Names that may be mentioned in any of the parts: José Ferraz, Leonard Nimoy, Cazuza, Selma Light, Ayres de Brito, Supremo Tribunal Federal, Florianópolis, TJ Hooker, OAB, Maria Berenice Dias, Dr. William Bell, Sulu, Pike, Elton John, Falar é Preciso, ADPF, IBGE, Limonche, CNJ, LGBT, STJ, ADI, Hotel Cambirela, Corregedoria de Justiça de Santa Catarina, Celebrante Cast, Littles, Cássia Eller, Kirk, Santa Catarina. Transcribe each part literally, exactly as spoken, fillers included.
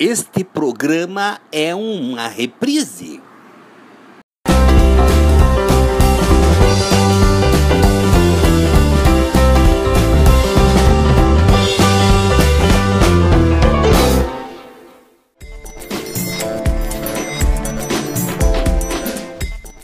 Este programa é uma reprise.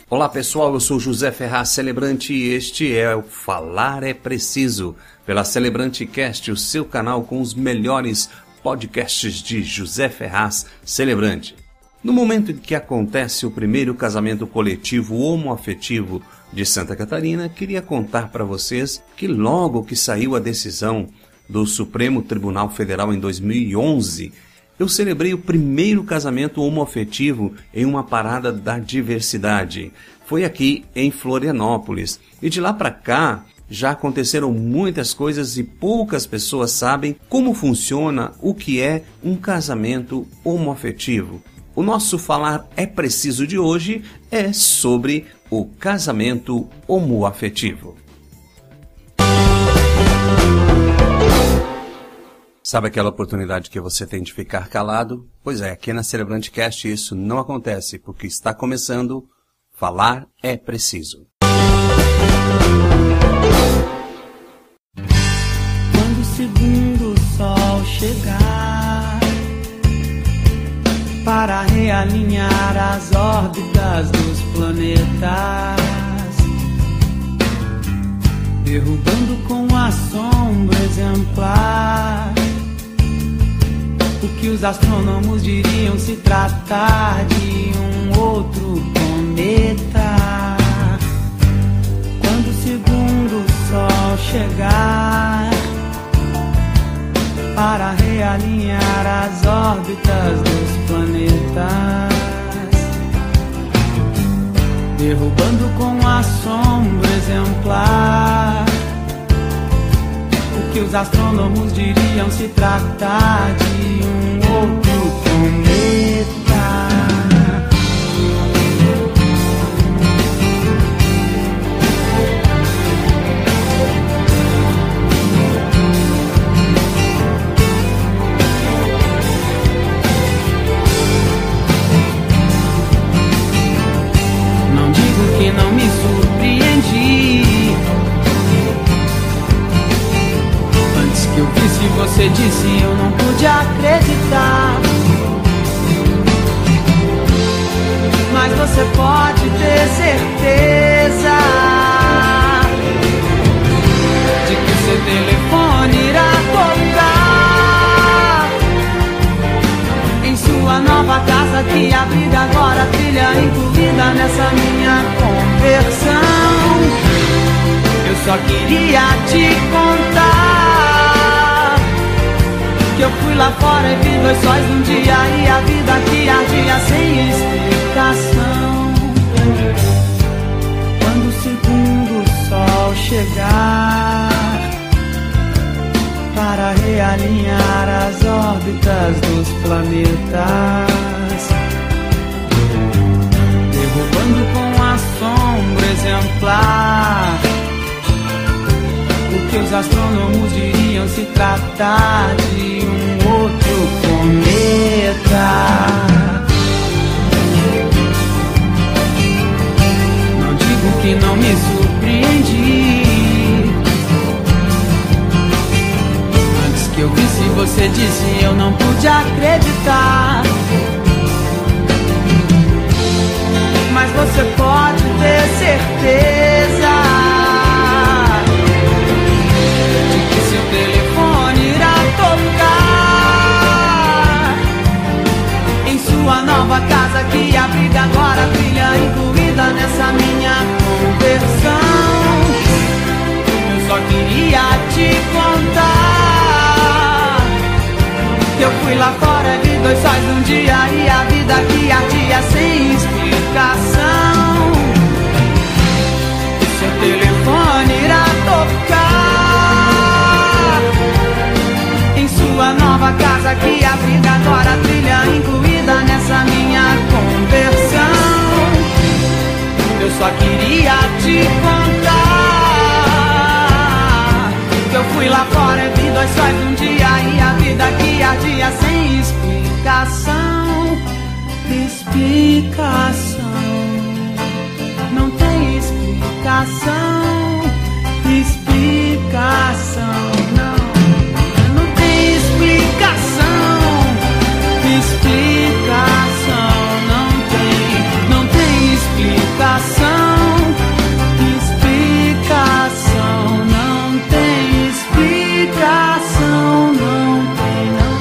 Olá pessoal, eu sou José Ferraz, Celebrante, e este é o Falar é Preciso, pela Celebrante Cast, o seu canal com os melhores podcasts de José Ferraz, Celebrante. No momento em que acontece o primeiro casamento coletivo homoafetivo de Santa Catarina, queria contar para vocês que logo que saiu a decisão do Supremo Tribunal Federal em dois mil e onze, eu celebrei o primeiro casamento homoafetivo em uma parada da diversidade. Foi aqui em Florianópolis. E de lá para cá, já aconteceram muitas coisas e poucas pessoas sabem como funciona o que é um casamento homoafetivo. O nosso Falar é Preciso de hoje é sobre o casamento homoafetivo. Sabe aquela oportunidade que você tem de ficar calado? Pois é, aqui na Celebrante Cast isso não acontece, porque está começando Falar é Preciso. Segundo o sol chegar, para realinhar as órbitas dos planetas, derrubando com assombro exemplar o que os astrônomos diriam se tratar de um outro cometa. Quando o segundo sol chegar, para realinhar as órbitas dos planetas, derrubando com assombro exemplar o que os astrônomos diriam se tratar de um outro cometa. Não me surpreendi antes que eu visse você disse, eu não pude acreditar. Mas você pode ter certeza de que seu telefone irá tocar em sua nova casa que abriga agora, trilha incluída nessa minha conta. Eu só queria te contar que eu fui lá fora e vi dois sóis num dia, e a vida que ardia sem explicação. Quando o segundo sol chegar, para realinhar as órbitas dos planetas, derrubando com assombro exemplar o que os astrônomos diriam se tratar de um outro cometa. Não digo que não me surpreendi antes que eu visse você disse, eu não pude acreditar. Mas você pode ter certeza de que seu telefone irá tocar em sua nova casa que abriga agora, filha incluída nessa minha conversão. Eu só queria te contar que eu fui lá fora de dois sóis num dia e a vida que ardia sem explicação. E seu telefone irá tocar em sua nova casa que a vida adora, trilha incluída nessa minha conversão. Eu só queria te contar que eu fui lá fora, vi dois sóis um dia e a vida que ardia sem explicação. Explicação, não tem explicação. Explicação, não, não tem explicação. Explicação, não tem, não tem explicação. Explicação, não. Explicação não tem, não tem.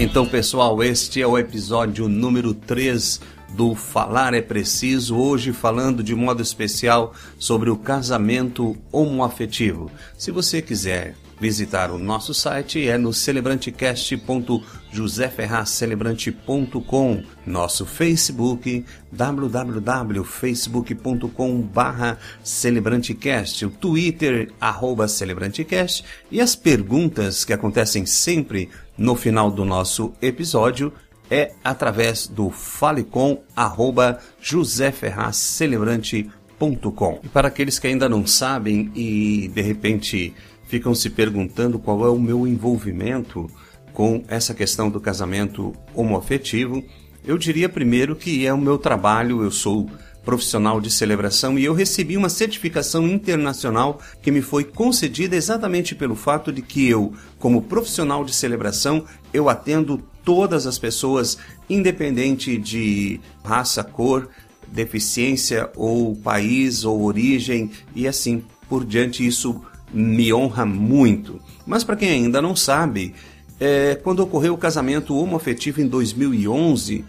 Então, pessoal, este é o episódio número três do Falar é Preciso, hoje falando de modo especial sobre o casamento homoafetivo. Se você quiser visitar o nosso site, é no celebrante cast ponto josé ferraz celebrante ponto com, nosso Facebook w w w ponto facebook ponto com barra celebrante cast, o Twitter arroba celebrante cast, e as perguntas que acontecem sempre no final do nosso episódio é através do falecom arroba josé ferraz celebrante ponto com. E para aqueles que ainda não sabem e de repente ficam se perguntando qual é o meu envolvimento com essa questão do casamento homoafetivo, eu diria primeiro que é o meu trabalho. Eu sou profissional de celebração e eu recebi uma certificação internacional que me foi concedida exatamente pelo fato de que eu, como profissional de celebração, eu atendo todas as pessoas, independente de raça, cor, deficiência ou país ou origem e assim por diante. Isso me honra muito. Mas para quem ainda não sabe, é, quando ocorreu o casamento homoafetivo em dois mil e onze,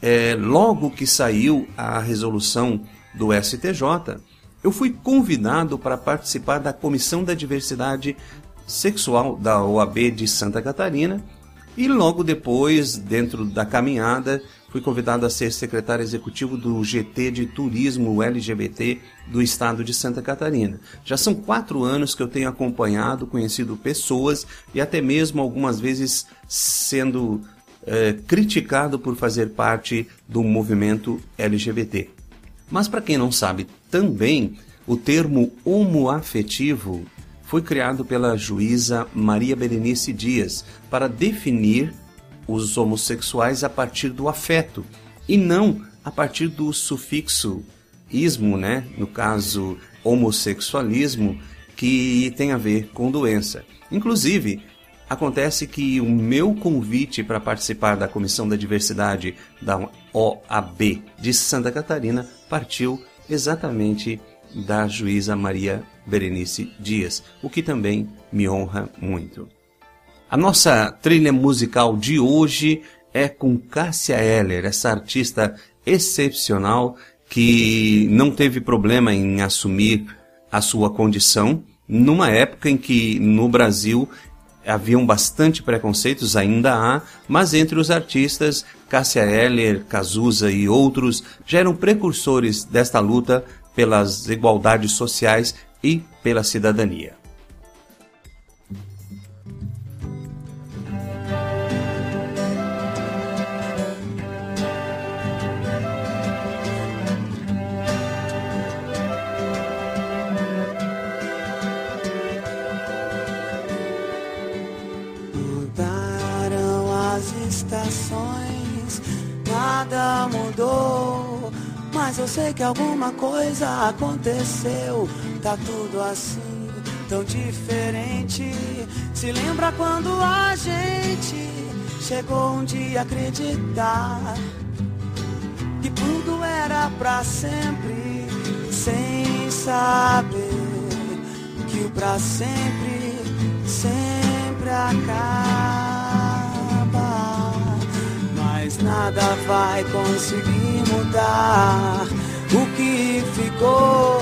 é, logo que saiu a resolução do S T J, eu fui convidado para participar da Comissão da Diversidade Sexual da O A B de Santa Catarina e logo depois, dentro da caminhada, fui convidado a ser secretário executivo do G T de Turismo L G B T do estado de Santa Catarina. Já são quatro anos que eu tenho acompanhado, conhecido pessoas e até mesmo algumas vezes sendo eh, criticado por fazer parte do movimento L G B T. Mas para quem não sabe também, o termo homoafetivo foi criado pela juíza Maria Berenice Dias para definir os homossexuais a partir do afeto e não a partir do sufixo ismo, né? No caso, homossexualismo, que tem a ver com doença. Inclusive, acontece que o meu convite para participar da Comissão da Diversidade da O A B de Santa Catarina partiu exatamente da juíza Maria Berenice Dias, o que também me honra muito. A nossa trilha musical de hoje é com Cássia Eller, essa artista excepcional que não teve problema em assumir a sua condição numa época em que no Brasil haviam bastante preconceitos, ainda há, mas entre os artistas, Cássia Eller, Cazuza e outros já eram precursores desta luta pelas igualdades sociais e pela cidadania. Nada mudou, mas eu sei que alguma coisa aconteceu. Tá tudo assim, tão diferente. Se lembra quando a gente chegou um dia a acreditar que tudo era pra sempre, sem saber que o pra sempre sempre acaba, mas nada vai conseguir mudar o que ficou.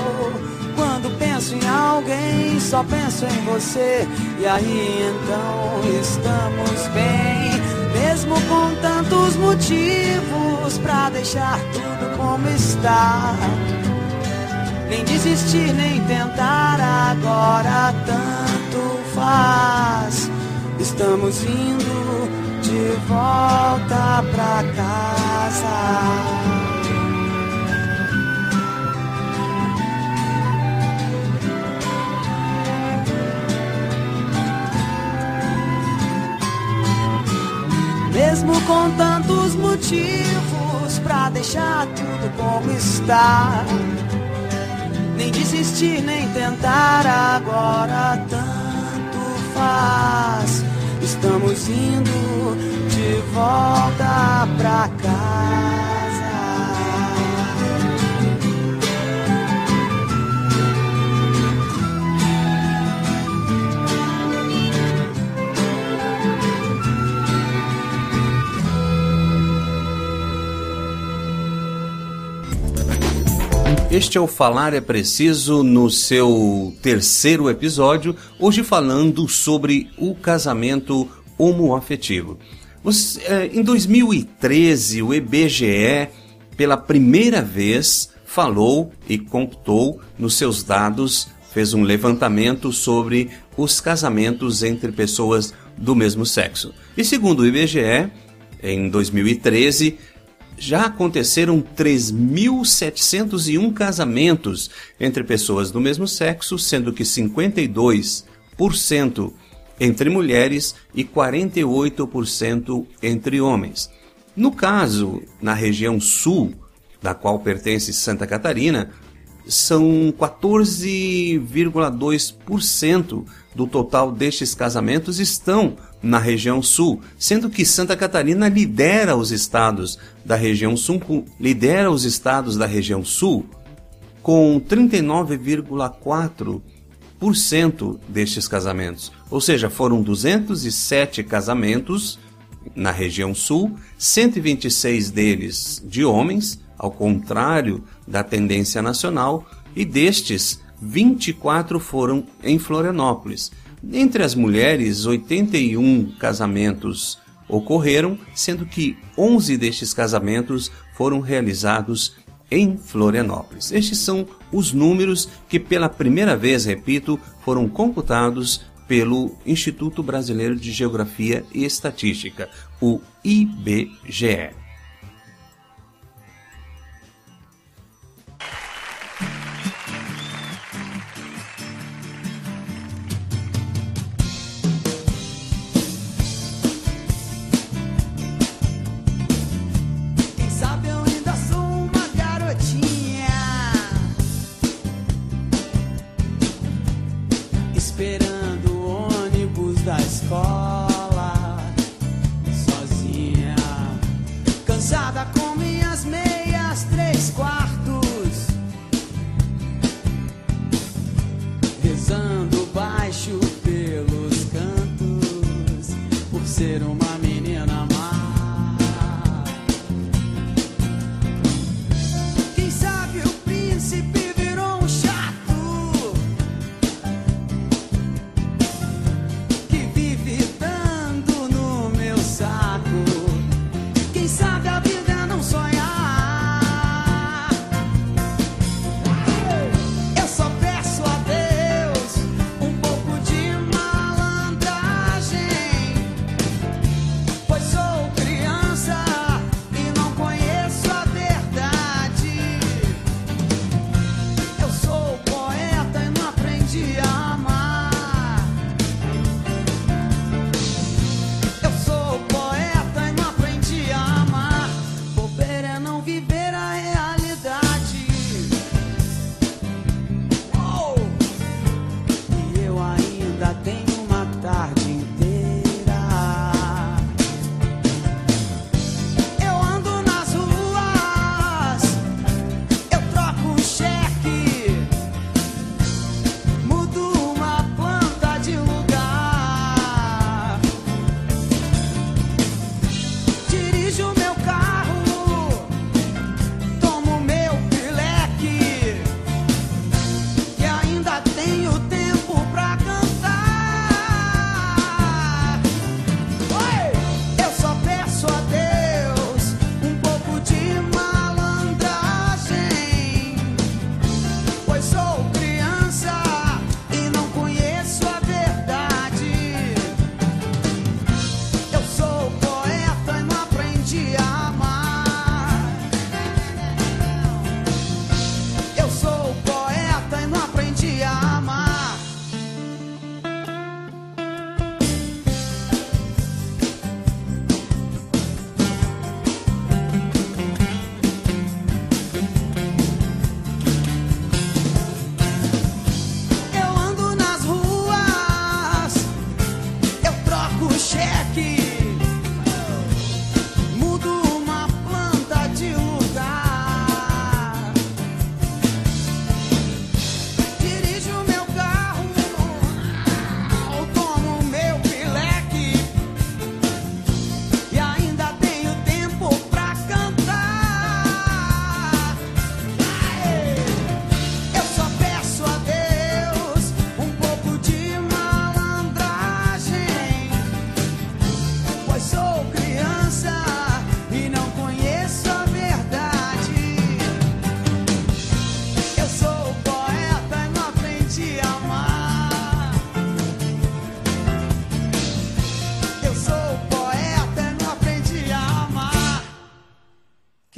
Quando penso em alguém, só penso em você, e aí então estamos bem, mesmo com tantos motivos pra deixar tudo como está. Nem desistir, nem tentar, agora tanto faz. Estamos indo de volta pra casa. Mesmo com tantos motivos pra deixar tudo como está, nem desistir, nem tentar, agora tanto faz. Estamos indo de volta pra casa. Este é o Falar é Preciso, no seu terceiro episódio, hoje falando sobre o casamento homoafetivo. Os, eh, em dois mil e treze, o I B G E, pela primeira vez, falou e computou nos seus dados, fez um levantamento sobre os casamentos entre pessoas do mesmo sexo. E segundo o I B G E, em dois mil e treze... já aconteceram três mil setecentos e um casamentos entre pessoas do mesmo sexo, sendo que cinquenta e dois por cento entre mulheres e quarenta e oito por cento entre homens. No caso, na região sul, da qual pertence Santa Catarina, são quatorze vírgula dois por cento do total destes casamentos estão na região sul, sendo que Santa Catarina lidera os estados da região sul, lidera os estados da região sul com trinta e nove vírgula quatro por cento destes casamentos. Ou seja, foram duzentos e sete casamentos na região sul, cento e vinte e seis deles de homens, ao contrário da tendência nacional, e destes, vinte e quatro foram em Florianópolis. Entre as mulheres, oitenta e um casamentos ocorreram, sendo que onze destes casamentos foram realizados em Florianópolis. Estes são os números que, pela primeira vez, repito, foram computados pelo Instituto Brasileiro de Geografia e Estatística, o I B G E.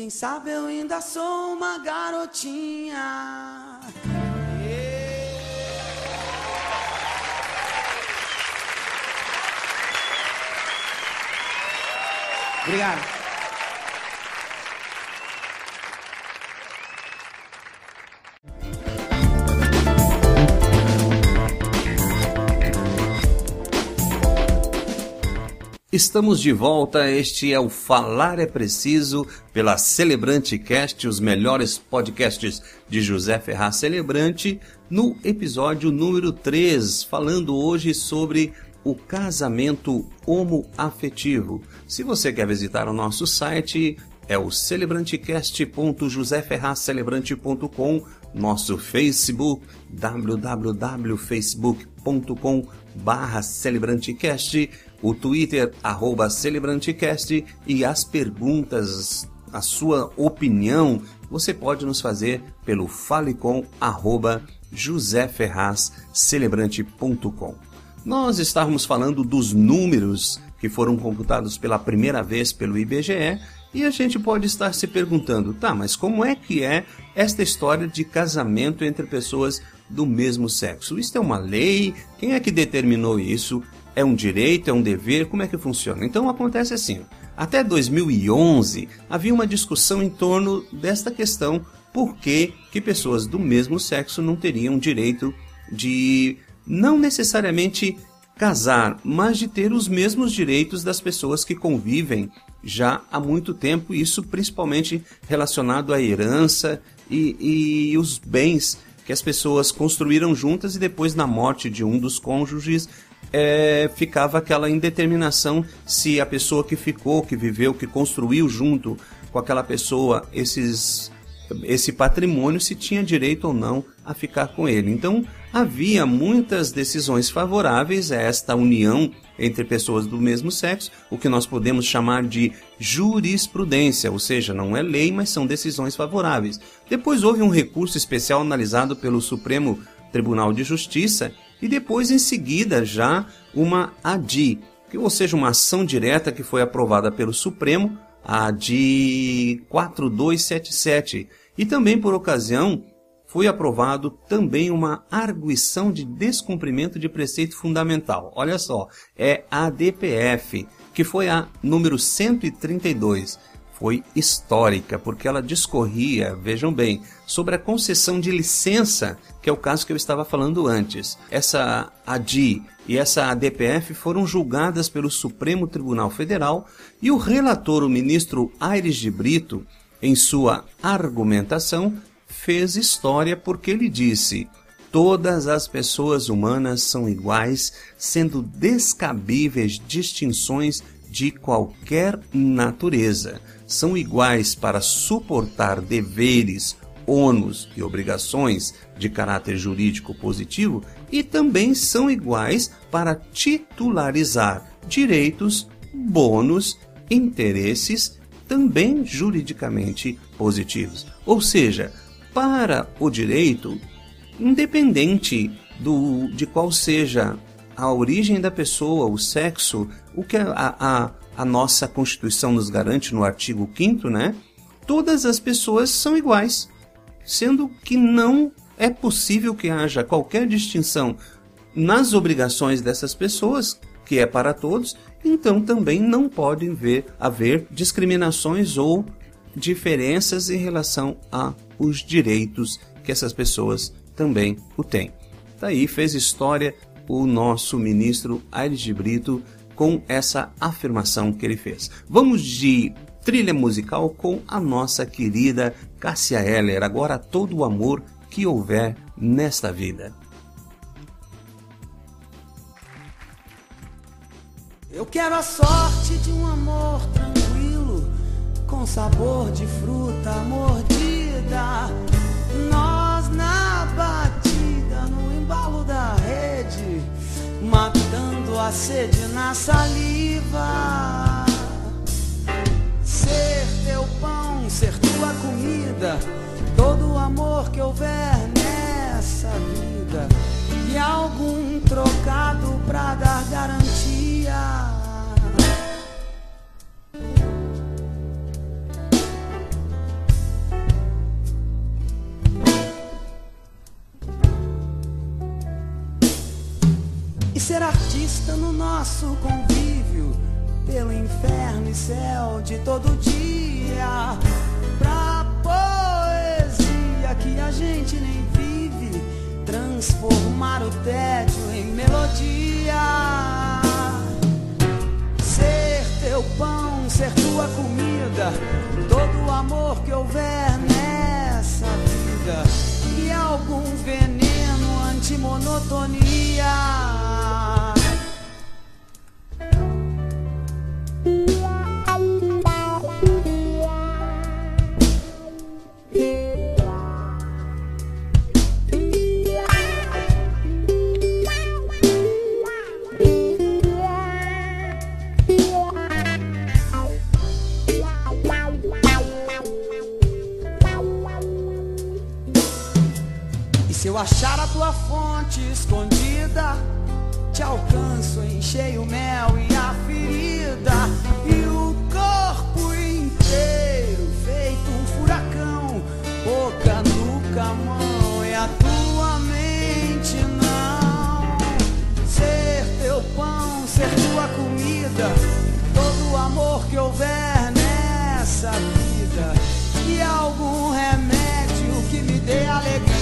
Quem sabe eu ainda sou uma garotinha. Obrigado. Estamos de volta, este é o Falar é Preciso, pela Celebrante Cast, os melhores podcasts de José Ferraz Celebrante, no episódio número três, falando hoje sobre o casamento homoafetivo. Se você quer visitar o nosso site, é o celebrante cast ponto josé ferraz celebrante ponto com, nosso Facebook, w w w ponto facebook ponto com barra celebrante cast, o Twitter, arroba celebrante cast, e as perguntas, a sua opinião, você pode nos fazer pelo falecom, arroba josé ferraz celebrante ponto com. Nós estávamos falando dos números que foram computados pela primeira vez pelo I B G E, e a gente pode estar se perguntando, tá, mas como é que é esta história de casamento entre pessoas do mesmo sexo? Isso é uma lei? Quem é que determinou isso? É um direito? É um dever? Como é que funciona? Então acontece assim, até dois mil e onze havia uma discussão em torno desta questão, por que que pessoas do mesmo sexo não teriam direito de... não necessariamente casar, mas de ter os mesmos direitos das pessoas que convivem já há muito tempo, isso principalmente relacionado à herança e, e os bens que as pessoas construíram juntas, e depois na morte de um dos cônjuges é, ficava aquela indeterminação se a pessoa que ficou, que viveu, que construiu junto com aquela pessoa esses... esse patrimônio, se tinha direito ou não a ficar com ele. Então, havia muitas decisões favoráveis a esta união entre pessoas do mesmo sexo, o que nós podemos chamar de jurisprudência, ou seja, não é lei, mas são decisões favoráveis. Depois houve um recurso especial analisado pelo Supremo Tribunal de Justiça e depois, em seguida, já uma A D I, ou seja, uma ação direta que foi aprovada pelo Supremo, a de quatro mil duzentos e setenta e sete, e também por ocasião foi aprovado também uma arguição de descumprimento de preceito fundamental. Olha só, é a A D P F, que foi a número cento e trinta e dois, foi histórica, porque ela discorria, vejam bem, sobre a concessão de licença, que é o caso que eu estava falando antes. Essa A D I e essa A D P F foram julgadas pelo Supremo Tribunal Federal, e o relator, o ministro Ayres de Brito, em sua argumentação, fez história porque ele disse: todas as pessoas humanas são iguais, sendo descabíveis distinções de qualquer natureza. São iguais para suportar deveres, ônus e obrigações de caráter jurídico positivo, e também são iguais para titularizar direitos, bônus, interesses também juridicamente positivos. Ou seja, para o direito, independente do, de qual seja a origem da pessoa, o sexo, o que a, a, a nossa Constituição nos garante no artigo quinto, né? Todas as pessoas são iguais, sendo que não é possível que haja qualquer distinção nas obrigações dessas pessoas, que é para todos, então também não pode haver, haver discriminações ou diferenças em relação aos direitos que essas pessoas também o têm. Daí fez história o nosso ministro Ayres de Brito com essa afirmação que ele fez. Vamos de trilha musical com a nossa querida Cássia Eller, agora todo o amor que houver nesta vida. Eu quero a sorte de um amor tranquilo, com sabor de fruta mordida. Nós na batida, no embalo da rede, matando a sede na saliva. Ser teu pão, ser tua comida, todo o amor que houver nessa vida, e algum trocado pra dar garantia. nosso convívio, pelo inferno e céu de todo dia, pra poesia que a gente nem vive, transformar o tédio em melodia. Ser teu pão, ser tua comida, todo o amor que houver nessa vida, e algum veneno anti-monotonia. Se eu achar a tua fonte escondida, te alcanço, enchei o mel e a ferida, e o corpo inteiro feito um furacão, boca, nuca, mão e a tua mente não. Ser teu pão, ser tua comida, todo o amor que houver nessa vida, e algum remédio que me dê alegria.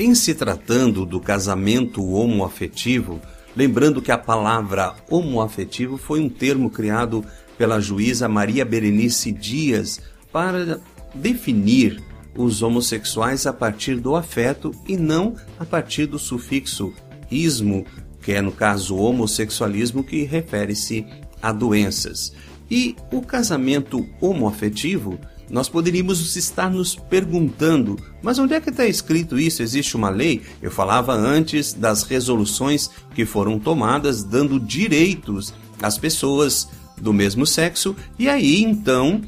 Em se tratando do casamento homoafetivo, lembrando que a palavra homoafetivo foi um termo criado pela juíza Maria Berenice Dias para definir os homossexuais a partir do afeto e não a partir do sufixo ismo, que é no caso o homossexualismo, que refere-se a doenças. E o casamento homoafetivo, nós poderíamos estar nos perguntando, mas onde é que está escrito isso? Existe uma lei? Eu falava antes das resoluções que foram tomadas dando direitos às pessoas do mesmo sexo, e aí então,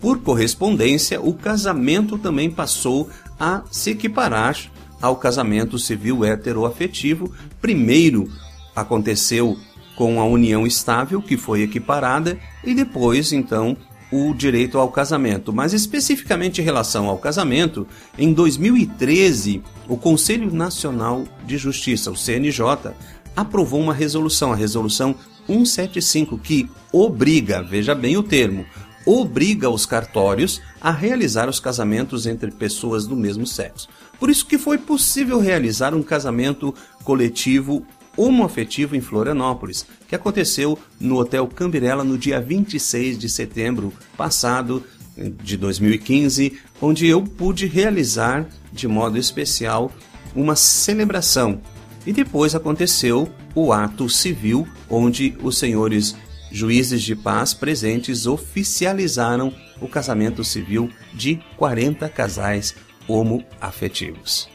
por correspondência, o casamento também passou a se equiparar ao casamento civil heteroafetivo. Primeiro aconteceu com a união estável, que foi equiparada, e depois então o direito ao casamento. Mas especificamente em relação ao casamento, em dois mil e treze, o Conselho Nacional de Justiça, o C N J, aprovou uma resolução, a resolução cento e setenta e cinco, que obriga, veja bem o termo, obriga os cartórios a realizar os casamentos entre pessoas do mesmo sexo. Por isso que foi possível realizar um casamento coletivo homoafetivo em Florianópolis, que aconteceu no Hotel Cambirela no dia vinte e seis de setembro passado de dois mil e quinze, onde eu pude realizar de modo especial uma celebração. E depois aconteceu o ato civil, onde os senhores juízes de paz presentes oficializaram o casamento civil de quarenta casais homoafetivos.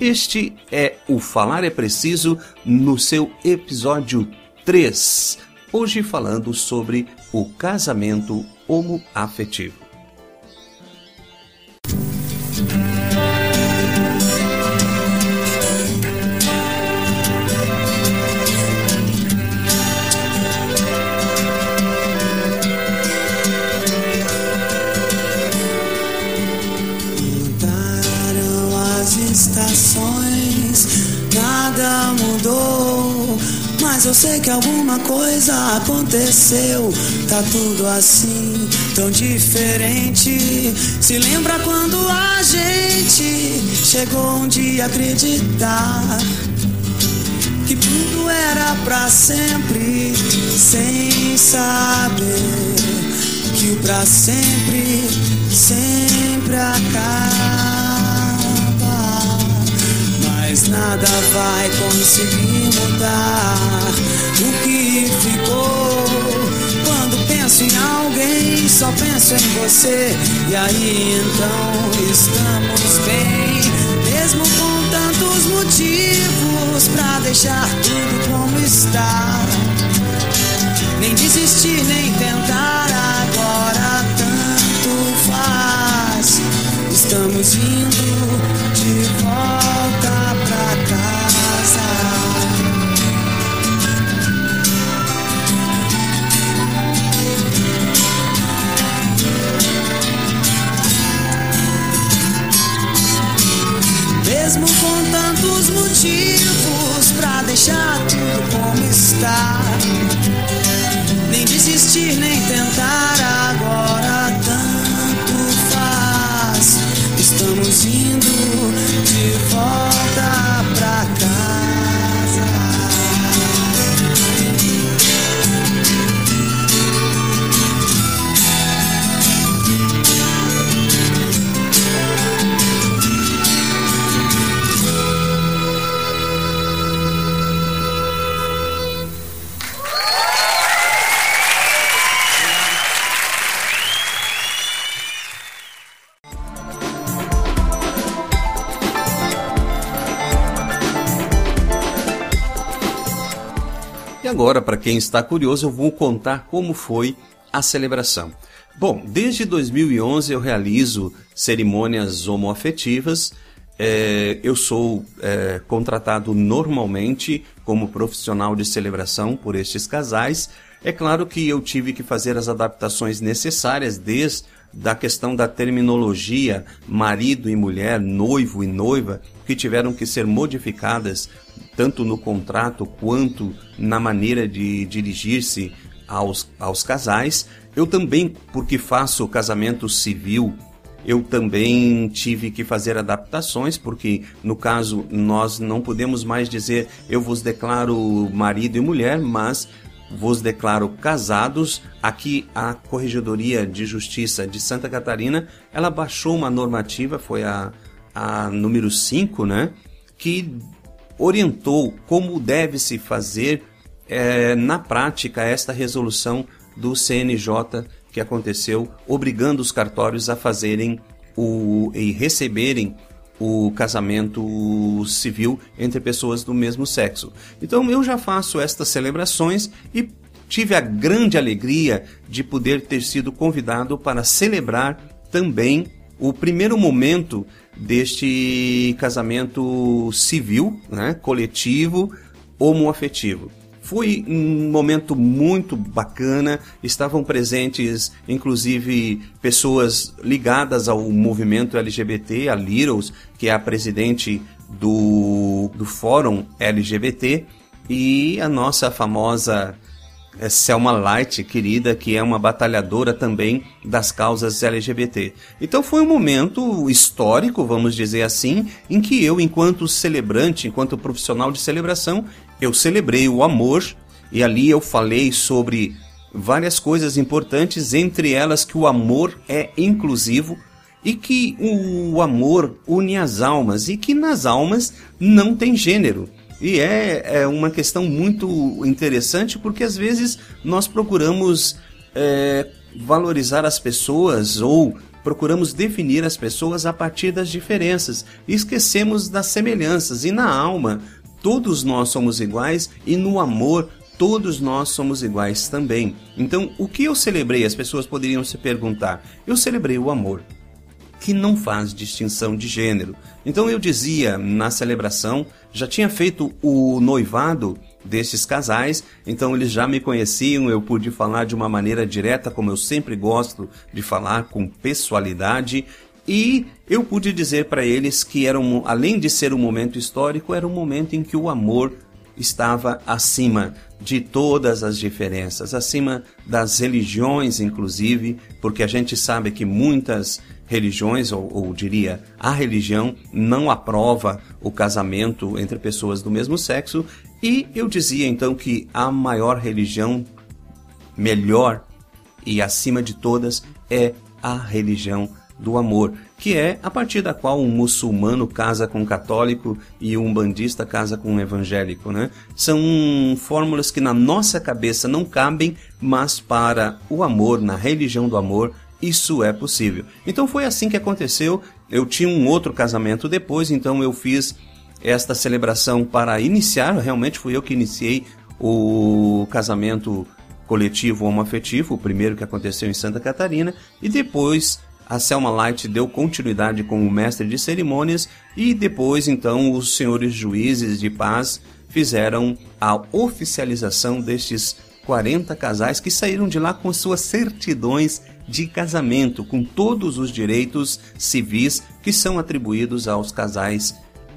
Este é o Falar é Preciso no seu episódio três, hoje falando sobre o casamento homoafetivo. sei que alguma coisa aconteceu. Tá tudo assim, tão diferente. Se lembra quando a gente chegou um dia a acreditar que tudo era pra sempre, sem saber que o pra sempre, sempre acaba. Mas nada vai conseguir mudar o que ficou. Quando penso em alguém, só penso em você. E aí então estamos bem, mesmo com tantos motivos pra deixar tudo como está. Nem desistir, nem tentar, agora tanto faz. Estamos indo de volta pra casa. Mesmo com tantos motivos pra deixar tudo como está. Nem desistir, nem tentar, agora tanto faz. Estamos indo de volta pra agora, para quem está curioso, eu vou contar como foi a celebração. Bom, desde dois mil e onze eu realizo cerimônias homoafetivas. É, eu sou é, contratado normalmente como profissional de celebração por estes casais. É claro que eu tive que fazer as adaptações necessárias desde da questão da terminologia marido e mulher, noivo e noiva, que tiveram que ser modificadas tanto no contrato quanto na maneira de dirigir-se aos, aos casais. Eu também, porque faço casamento civil, eu também tive que fazer adaptações, porque no caso nós não podemos mais dizer eu vos declaro marido e mulher, mas vos declaro casados. Aqui a Corregedoria de Justiça de Santa Catarina, ela baixou uma normativa, foi a, a número cinco, né, que orientou como deve-se fazer é, na prática esta resolução do C N J que aconteceu, obrigando os cartórios a fazerem o, e receberem o casamento civil entre pessoas do mesmo sexo. Então eu já faço estas celebrações e tive a grande alegria de poder ter sido convidado para celebrar também o primeiro momento deste casamento civil, né, coletivo, homoafetivo. Foi um momento muito bacana, estavam presentes inclusive pessoas ligadas ao movimento L G B T, a Littles, que é a presidente do, do fórum L G B T, e a nossa famosa Selma Light, querida, que é uma batalhadora também das causas L G B T. Então foi um momento histórico, vamos dizer assim, em que eu, enquanto celebrante, enquanto profissional de celebração, eu celebrei o amor, e ali eu falei sobre várias coisas importantes, entre elas que o amor é inclusivo e que o amor une as almas e que nas almas não tem gênero. E é, é uma questão muito interessante, porque às vezes nós procuramos é, valorizar as pessoas ou procuramos definir as pessoas a partir das diferenças e esquecemos das semelhanças. E na alma todos nós somos iguais e no amor todos nós somos iguais também. Então o que eu celebrei, as pessoas poderiam se perguntar, eu celebrei o amor, que não faz distinção de gênero. Então eu dizia na celebração, já tinha feito o noivado destes casais, então eles já me conheciam, eu pude falar de uma maneira direta, como eu sempre gosto de falar, com pessoalidade, e eu pude dizer para eles que era um, além de ser um momento histórico, era um momento em que o amor estava acima de todas as diferenças, acima das religiões, inclusive, porque a gente sabe que muitas religiões, ou, ou diria, a religião não aprova o casamento entre pessoas do mesmo sexo, e eu dizia então que a maior religião, melhor e acima de todas, é a religião do amor, que é a partir da qual um muçulmano casa com um católico e um umbandista casa com um evangélico, né? São fórmulas que na nossa cabeça não cabem, mas para o amor, na religião do amor, isso é possível. Então foi assim que aconteceu. Eu tinha um outro casamento depois, então eu fiz esta celebração para iniciar, realmente fui eu que iniciei o casamento coletivo homoafetivo, o primeiro que aconteceu em Santa Catarina, e depois a Selma Light deu continuidade com o mestre de cerimônias e depois, então, os senhores juízes de paz fizeram a oficialização destes quarenta casais que saíram de lá com suas certidões de casamento, com todos os direitos civis que são atribuídos aos casais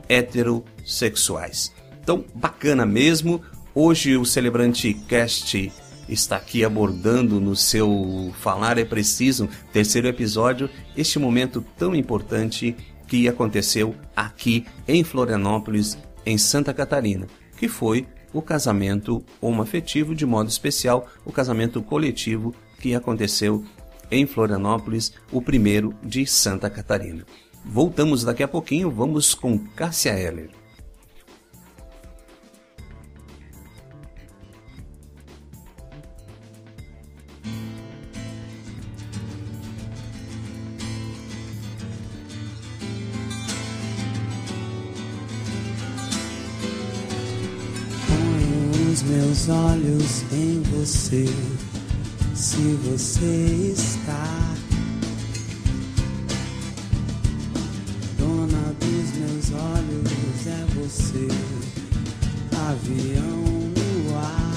heterossexuais. Então, bacana mesmo. Hoje o Celebrante Cast está aqui abordando no seu Falar é Preciso, terceiro episódio, este momento tão importante que aconteceu aqui em Florianópolis, em Santa Catarina, que foi o casamento homoafetivo, de modo especial, o casamento coletivo que aconteceu em Florianópolis, o primeiro de Santa Catarina. Voltamos daqui a pouquinho, vamos com Cássia Eller. Meus olhos em você, se você está dona dos meus olhos, é você, avião no ar.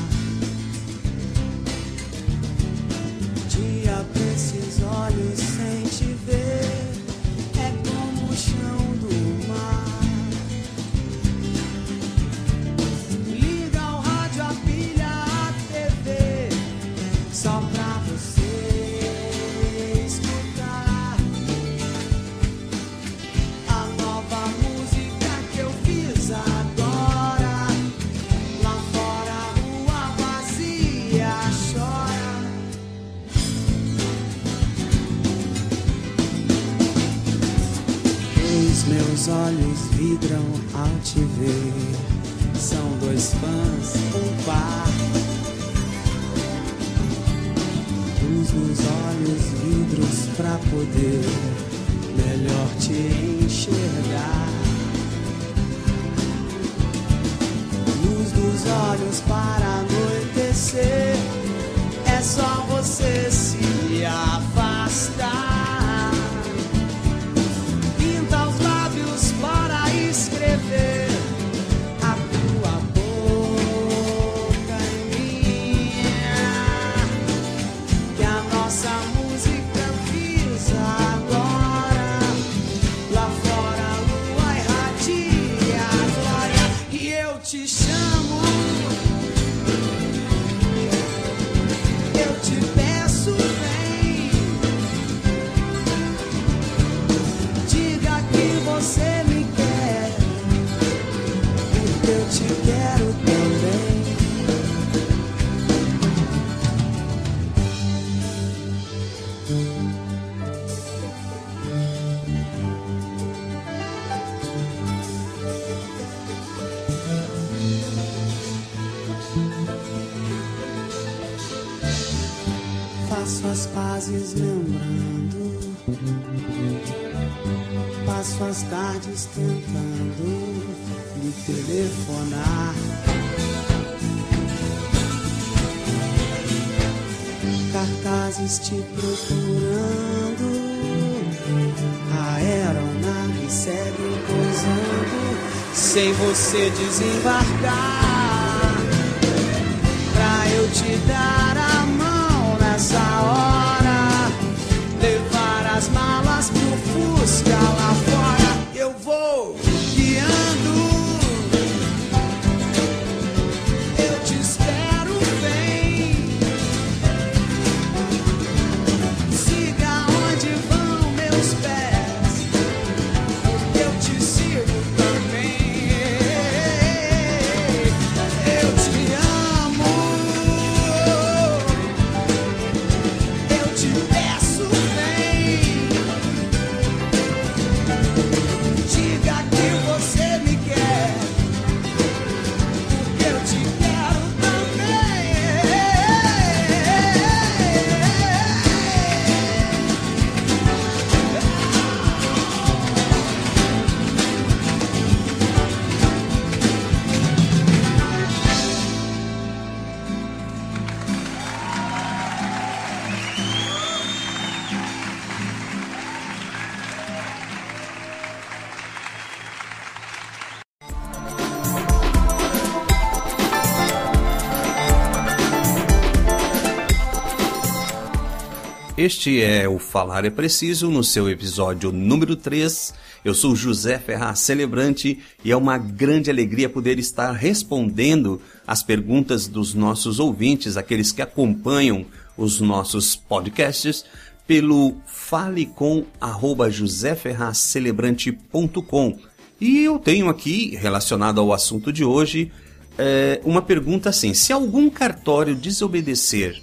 Te abro esses olhos sem te ver, é como o chão do mar. Os olhos vibram ao te ver, são dois fãs, um par. Luz nos olhos, vidros pra poder melhor te enxergar. Luz nos olhos para anoitecer, é só você se afastar. Para escrever a tua boca em minha, que a nossa música pisa agora, lá fora a lua irradia a glória, e eu te chamo, eu te peço, vem, diga que você me passo as pazes lembrando, passo as tardes tentando me telefonar. Cartazes te procurando, a aeronave segue pousando, sem você desembarcar, pra eu te dar a mão. Nessa hora, levar as malas pro Fusca lá fora. Eu vou guiando, eu te espero. Este é o Falar é Preciso, no seu episódio número três. Eu sou José Ferraz, celebrante, e é uma grande alegria poder estar respondendo as perguntas dos nossos ouvintes, aqueles que acompanham os nossos podcasts, pelo falecom arroba josé ferraz celebrante ponto com. E eu tenho aqui, relacionado ao assunto de hoje, é, uma pergunta assim: se algum cartório desobedecer,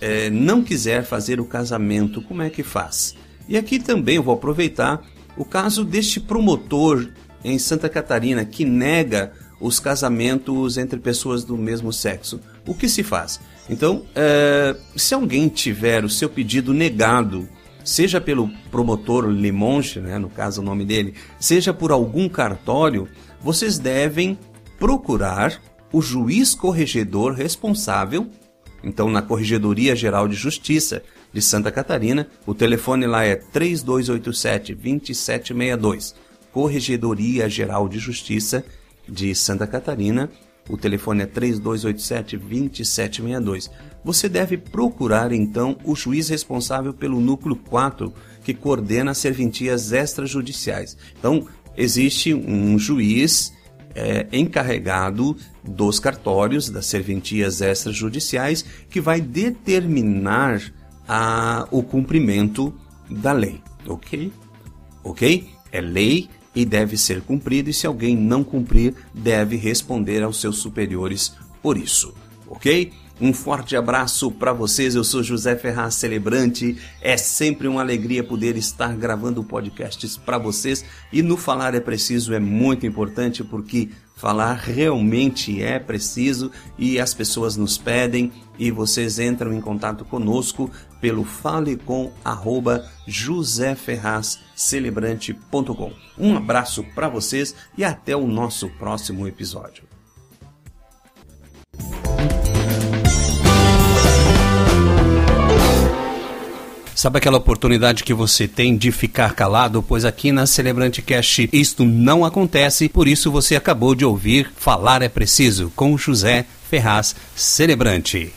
É, não quiser fazer o casamento, como é que faz? E aqui também eu vou aproveitar o caso deste promotor em Santa Catarina que nega os casamentos entre pessoas do mesmo sexo. O que se faz? Então, é, se alguém tiver o seu pedido negado, seja pelo promotor Limonche, né, no caso o nome dele, seja por algum cartório, vocês devem procurar o juiz corregedor responsável. Então, na Corregedoria Geral de Justiça de Santa Catarina, o telefone lá é três dois oito sete, dois sete seis dois. Corregedoria Geral de Justiça de Santa Catarina, o telefone é três dois oito sete, dois sete seis dois. Você deve procurar, então, o juiz responsável pelo núcleo quatro, que coordena as serventias extrajudiciais. Então, existe um juiz É, encarregado dos cartórios, das serventias extrajudiciais, que vai determinar a, o cumprimento da lei, ok? Ok? É lei e deve ser cumprido, e se alguém não cumprir, deve responder aos seus superiores por isso, ok? Um forte abraço para vocês, eu sou José Ferraz, celebrante. É sempre uma alegria poder estar gravando podcasts para vocês. E no Falar é Preciso é muito importante, porque falar realmente é preciso e as pessoas nos pedem. E vocês entram em contato conosco pelo falecom arroba josé ferraz celebrante ponto com. Um abraço para vocês e até o nosso próximo episódio. Sabe aquela oportunidade que você tem de ficar calado? Pois aqui na Celebrante Cast isto não acontece, por isso você acabou de ouvir Falar é Preciso, com José Ferraz, celebrante.